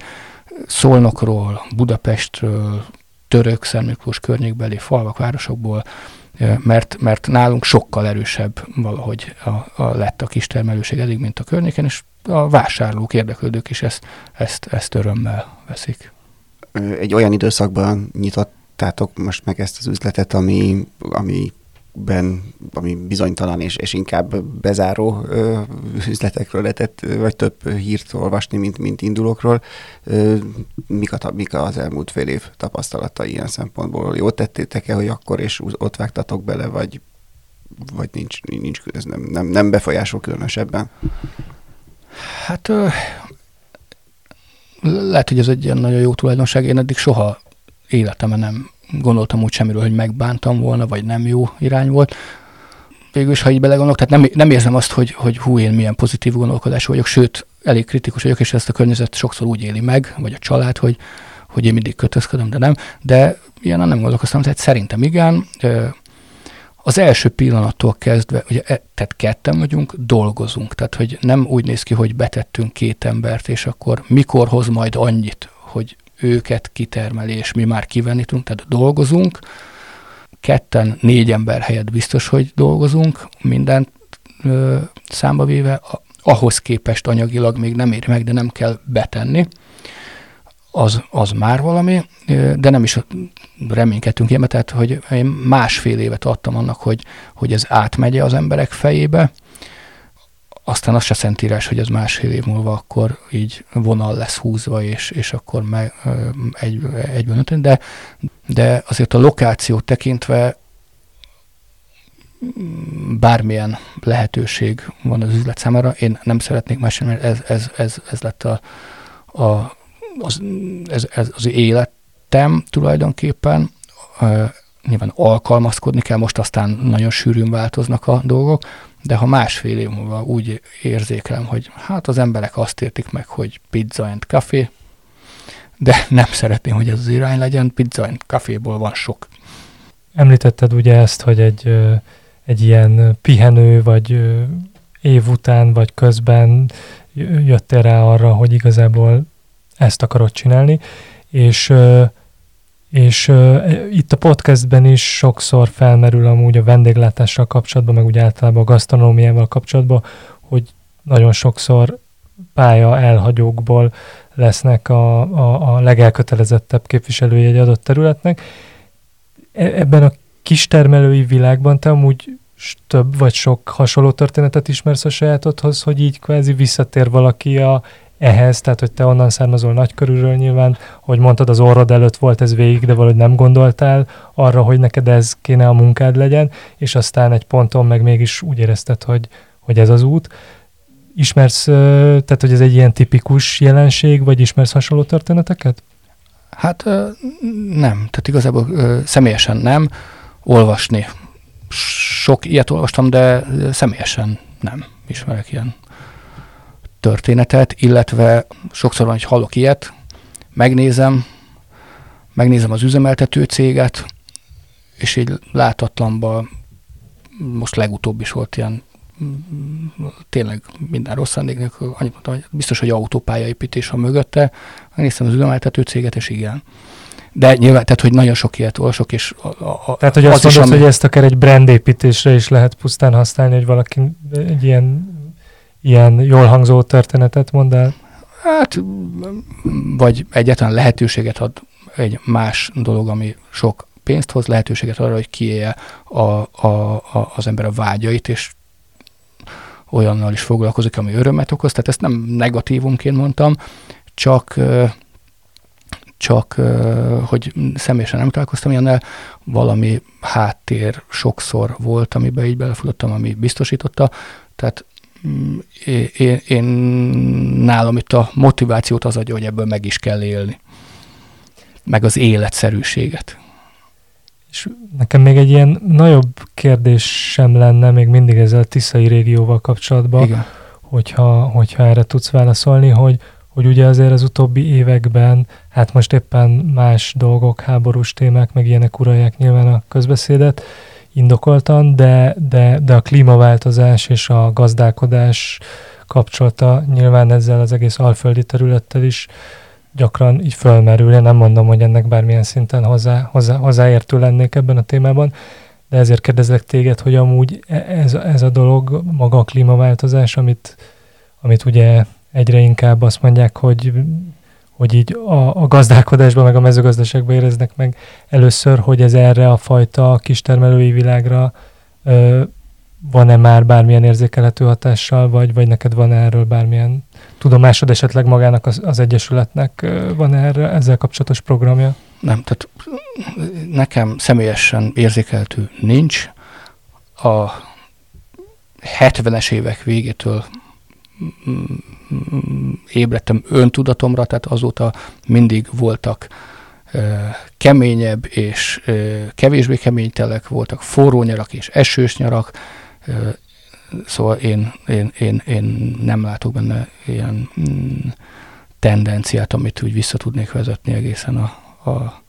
Szolnokról, Budapestről, török, Szent Miklós környékbeli falvak, városokból, mert, mert nálunk sokkal erősebb valahogy a, a lett a kistermelőség eddig, mint a környéken, és a vásárlók, érdeklődők is ezt, ezt, ezt örömmel veszik. Egy olyan időszakban nyitott tátok most meg ezt az üzletet, ami, amiben, ami bizonytalan és, és inkább bezáró ö, üzletekről lehetett, vagy több hírt olvasni, mint, mint indulókról. Ö, mik, a, mik az elmúlt fél év tapasztalata ilyen szempontból? Jót tettétek-e, hogy akkor és ott vágtatok bele, vagy, vagy nincs, nincs ez nem, nem, nem befolyásol különösebben? Hát ö, lehet, hogy ez egy ilyen nagyon jó tulajdonság. Én eddig soha életemben nem gondoltam úgy semmiről, hogy megbántam volna, vagy nem jó irány volt. Végülis, ha így belegondolok, tehát nem, nem érzem azt, hogy, hogy hú, én milyen pozitív gondolkodású vagyok, sőt, elég kritikus vagyok, és ezt a környezet sokszor úgy éli meg, vagy a család, hogy, hogy én mindig kötözködöm, de nem. De ilyen nem gondolkoztam, tehát szerintem igen. Az első pillanattól kezdve, ugye, tehát ketten vagyunk, dolgozunk, tehát hogy nem úgy néz ki, hogy betettünk két embert, és akkor mikor hoz majd annyit, hogy őket kitermeli, és mi már kivenni tudunk, tehát dolgozunk. Ketten, négy ember helyett biztos, hogy dolgozunk, mindent ö, számba véve, ahhoz képest anyagilag még nem éri meg, de nem kell betenni. Az, az már valami, de nem is reménykedtünk ilyen, tehát hogy én másfél évet adtam annak, hogy, hogy ez átmegy az emberek fejébe. Aztán az se szentírás, hogy ez másfél év múlva akkor így vonal lesz húzva, és, és akkor meg, egy, egyben ötön, de, de azért a lokációt tekintve bármilyen lehetőség van az üzlet számára. Én nem szeretnék más, mert ez, ez, ez, ez lett a, a, az, ez, ez az életem tulajdonképpen. Nyilván alkalmazkodni kell, most aztán nagyon sűrűn változnak a dolgok, de ha másfél év múlva úgy érzékelem, hogy hát az emberek azt értik meg, hogy pizza and café, de nem szeretném, hogy ez az irány legyen, pizza and caféból van sok. Említetted ugye ezt, hogy egy, egy ilyen pihenő, vagy év után, vagy közben jöttél rá arra, hogy igazából ezt akarod csinálni, és... És uh, itt a podcastben is sokszor felmerül amúgy a vendéglátással kapcsolatban, meg úgy általában a gasztronómiával kapcsolatban, hogy nagyon sokszor pálya elhagyókból lesznek a, a, a legelkötelezettebb képviselői egy adott területnek. E- ebben a kistermelői világban te amúgy több vagy sok hasonló történetet ismersz a sajátodhoz, hogy így kvázi visszatér valaki a... ehhez, tehát hogy te onnan származol Nagykörűről nyilván, hogy mondtad, az orrod előtt volt ez végig, de valahogy nem gondoltál arra, hogy neked ez kéne a munkád legyen, és aztán egy ponton meg mégis úgy érezted, hogy, hogy ez az út. Ismersz, tehát hogy ez egy ilyen tipikus jelenség, vagy ismersz hasonló történeteket? Hát nem, tehát igazából személyesen nem. Olvasni. Sok ilyet olvastam, de személyesen nem ismerek ilyen történetet, illetve sokszor van, hogy hallok ilyet, megnézem, megnézem az üzemeltető céget, és így látatlanban, most legutóbb is volt ilyen tényleg minden rossz szándéknak, annyit mondtam, hogy biztos, hogy autópályaépítés van mögötte. Néztem az üzemeltető céget, és igen. De nyilván, tehát, hogy nagyon sok ilyet olvasok, és a, a, tehát, hogy az azt mondod, ami... hogy ezt akár egy brandépítésre is lehet pusztán használni, hogy valaki egy ilyen, ilyen jól hangzó történetet mond el? Hát, vagy egyáltalán lehetőséget ad egy más dolog, ami sok pénzt hoz, lehetőséget arra, hogy kiélje a, a, a, az ember a vágyait, és olyannal is foglalkozik, ami örömet okoz. Tehát ezt nem negatívumként mondtam, csak... csak hogy személyesen nem találkoztam ilyennel, valami háttér sokszor volt, amiben így belefutottam, ami biztosította. Tehát én, én nálam itt a motivációt az adja, hogy ebből meg is kell élni. Meg az életszerűséget. És nekem még egy ilyen nagyobb kérdés sem lenne, még mindig ezzel a tiszai régióval kapcsolatban, hogyha, hogyha erre tudsz válaszolni, hogy hogy ugye azért az utóbbi években, hát most éppen más dolgok, háborús témák, meg ilyenek uralják nyilván a közbeszédet indokoltan, de, de, de a klímaváltozás és a gazdálkodás kapcsolata nyilván ezzel az egész alföldi területtel is gyakran így fölmerül. Én nem mondom, hogy ennek bármilyen szinten hozzá, hozzá, hozzáértő lennék ebben a témában, de ezért kérdezlek téged, hogy amúgy ez, ez a dolog, maga a klímaváltozás, amit, amit ugye... egyre inkább azt mondják, hogy, hogy így a, a gazdálkodásban, meg a mezőgazdaságban éreznek meg először, hogy ez erre a fajta kistermelői világra ö, van-e már bármilyen érzékelhető hatással, vagy, vagy neked van erről bármilyen tudomásod, esetleg magának az, az Egyesületnek van erre ezzel kapcsolatos programja? Nem, tehát nekem személyesen érzékelhető nincs. A hetvenes évek végétől ébredtem öntudatomra, tehát azóta mindig voltak e, keményebb és e, kevésbé kemény telek, voltak forró nyarak és esős nyarak, e, szóval én, én, én, én nem látok benne ilyen mm, tendenciát, amit úgy vissza tudnék vezetni egészen a, a,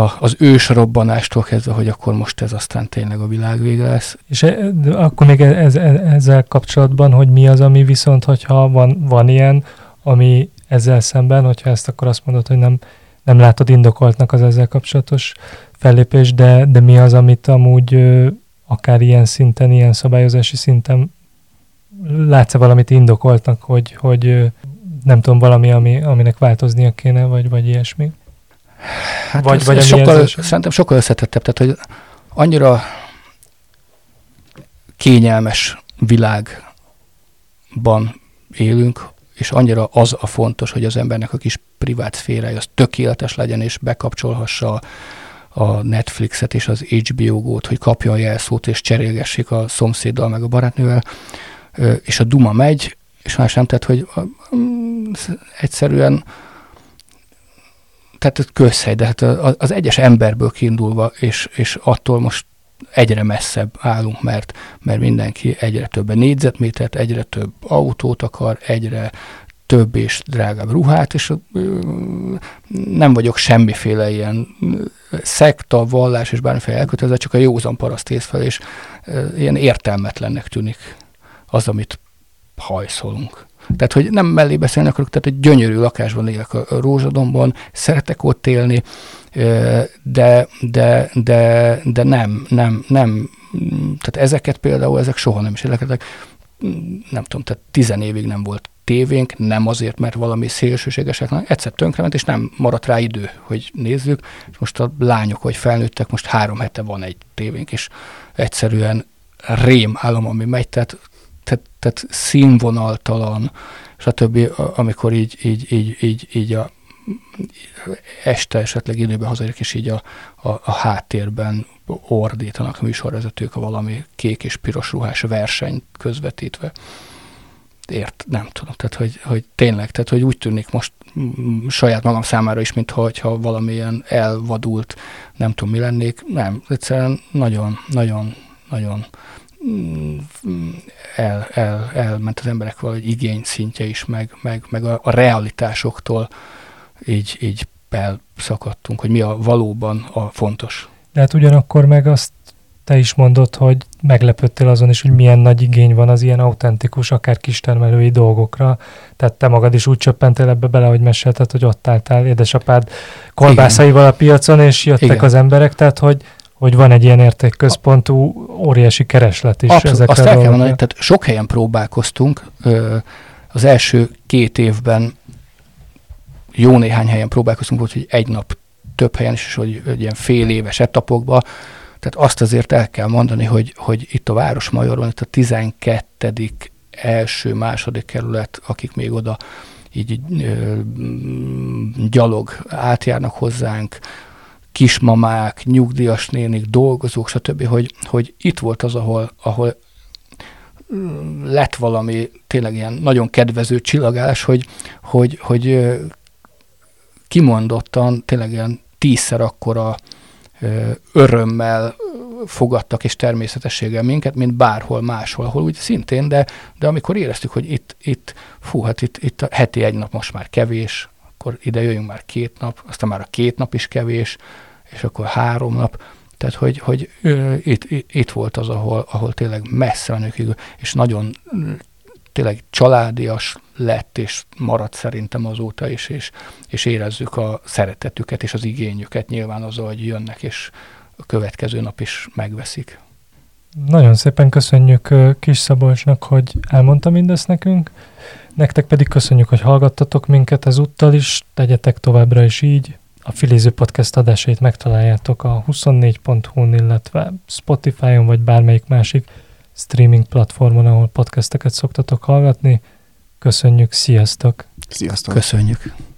a, az ősrobbanástól kezdve, hogy akkor most ez aztán tényleg a világ vége lesz. És e, akkor még ez, ez, ezzel kapcsolatban, hogy mi az, ami viszont, hogyha van, van ilyen, ami ezzel szemben, hogyha ezt akkor azt mondod, hogy nem, nem látod indokoltnak az ezzel kapcsolatos fellépés, de, de mi az, amit amúgy akár ilyen szinten, ilyen szabályozási szinten látsz-e valamit indokoltnak, hogy, hogy nem tudom, valami, ami, aminek változnia kéne, vagy, vagy ilyesmi? Hát vagy, ez, vagy ez sokkal, szerintem sokkal összetettebb, tehát hogy annyira kényelmes világban élünk, és annyira az a fontos, hogy az embernek a kis privát szférája az tökéletes legyen, és bekapcsolhassa a Netflixet és az há bé o-gót, hogy kapjon jelszót, és cserélgessék a szomszéddal, meg a barátnővel, és a duma megy, és más nem, tehát hogy egyszerűen tehát közhely, de hát az egyes emberből kiindulva, és, és attól most egyre messzebb állunk, mert, mert mindenki egyre több négyzetmétert, egyre több autót akar, egyre több és drágább ruhát, és nem vagyok semmiféle ilyen szekta, vallás és bármiféle elkötelezett, csak a józan paraszt ész fel, és ilyen értelmetlennek tűnik az, amit hajszolunk. Tehát, hogy nem mellé beszélni akarok, tehát egy gyönyörű lakásban élek a Rózsadombon, szeretek ott élni, de, de, de, de nem, nem, nem. Tehát ezeket például, ezek soha nem is érdekeltek. Nem tudom, tehát tizen évig nem volt tévénk, nem azért, mert valami szélsőségesek, hanem egyszer tönkrement, és nem maradt rá idő, hogy nézzük. És most a lányok, hogy felnőttek, most három hete van egy tévénk, és egyszerűen rém állom, ami megy, tehát Tehát, tehát színvonaltalan, stb., amikor így, így, így, így, így a, este esetleg időben hazaérek, és így a, a, a háttérben ordítanak a műsorvezetők a valami kék és piros ruhás versenyt közvetítve. Ért, nem tudom, tehát hogy, hogy tényleg, tehát hogy úgy tűnik most saját magam számára is, mintha ha valamilyen elvadult, nem tudom mi lennék, nem, egyszerűen nagyon, nagyon, nagyon El, el, elment az emberek valahogy igény szintje is, meg, meg, meg a, a realitásoktól így, így elszakadtunk, hogy mi a valóban a fontos. De hát ugyanakkor meg azt te is mondod, hogy meglepődtél azon is, hogy milyen nagy igény van az ilyen autentikus, akár kistermelői dolgokra. Tehát te magad is úgy csöppentél ebbe bele, hogy mesélted, hogy ott álltál édesapád kolbászaival igen. a piacon, és jöttek igen. az emberek, tehát hogy, hogy van egy ilyen értékközpontú, óriási kereslet is. Abszolút, ezekre azt el kell mondani, tehát sok helyen próbálkoztunk. Az első két évben jó néhány helyen próbálkoztunk, volt, hogy egy nap több helyen is, hogy ilyen fél éves etapokban. Tehát azt azért el kell mondani, hogy, hogy itt a Városmajorban, itt a tizenkettedik első, második kerület, akik még oda így ö, gyalog átjárnak hozzánk, kismamák, nyugdíjas nénik, dolgozók, stb., hogy, hogy itt volt az, ahol, ahol lett valami tényleg ilyen nagyon kedvező csillagás, hogy, hogy, hogy kimondottan tényleg ilyen tízszer akkora örömmel fogadtak és természetességgel minket, mint bárhol máshol, ahol úgy szintén, de, de amikor éreztük, hogy itt, itt fú, hát itt, itt a heti egy nap most már kevés, akkor ide jöjjünk már két nap, aztán már a két nap is kevés, és akkor három nap, tehát hogy, hogy itt, itt volt az, ahol, ahol tényleg messze menőkig, és nagyon tényleg családias lett, és maradt szerintem azóta is, és, és érezzük a szeretetüket és az igényüket nyilván azzal, hogy jönnek, és a következő nap is megveszik. Nagyon szépen köszönjük Kiss Szabolcsnak, hogy elmondta mindezt nekünk. Nektek pedig köszönjük, hogy hallgattatok minket ezúttal is, tegyetek továbbra is így. A Filéző Podcast adásait megtaláljátok a huszonnégy pont hu-n, illetve Spotify-on, vagy bármelyik másik streaming platformon, ahol podcasteket szoktatok hallgatni. Köszönjük, sziasztok! Sziasztok! Köszönjük!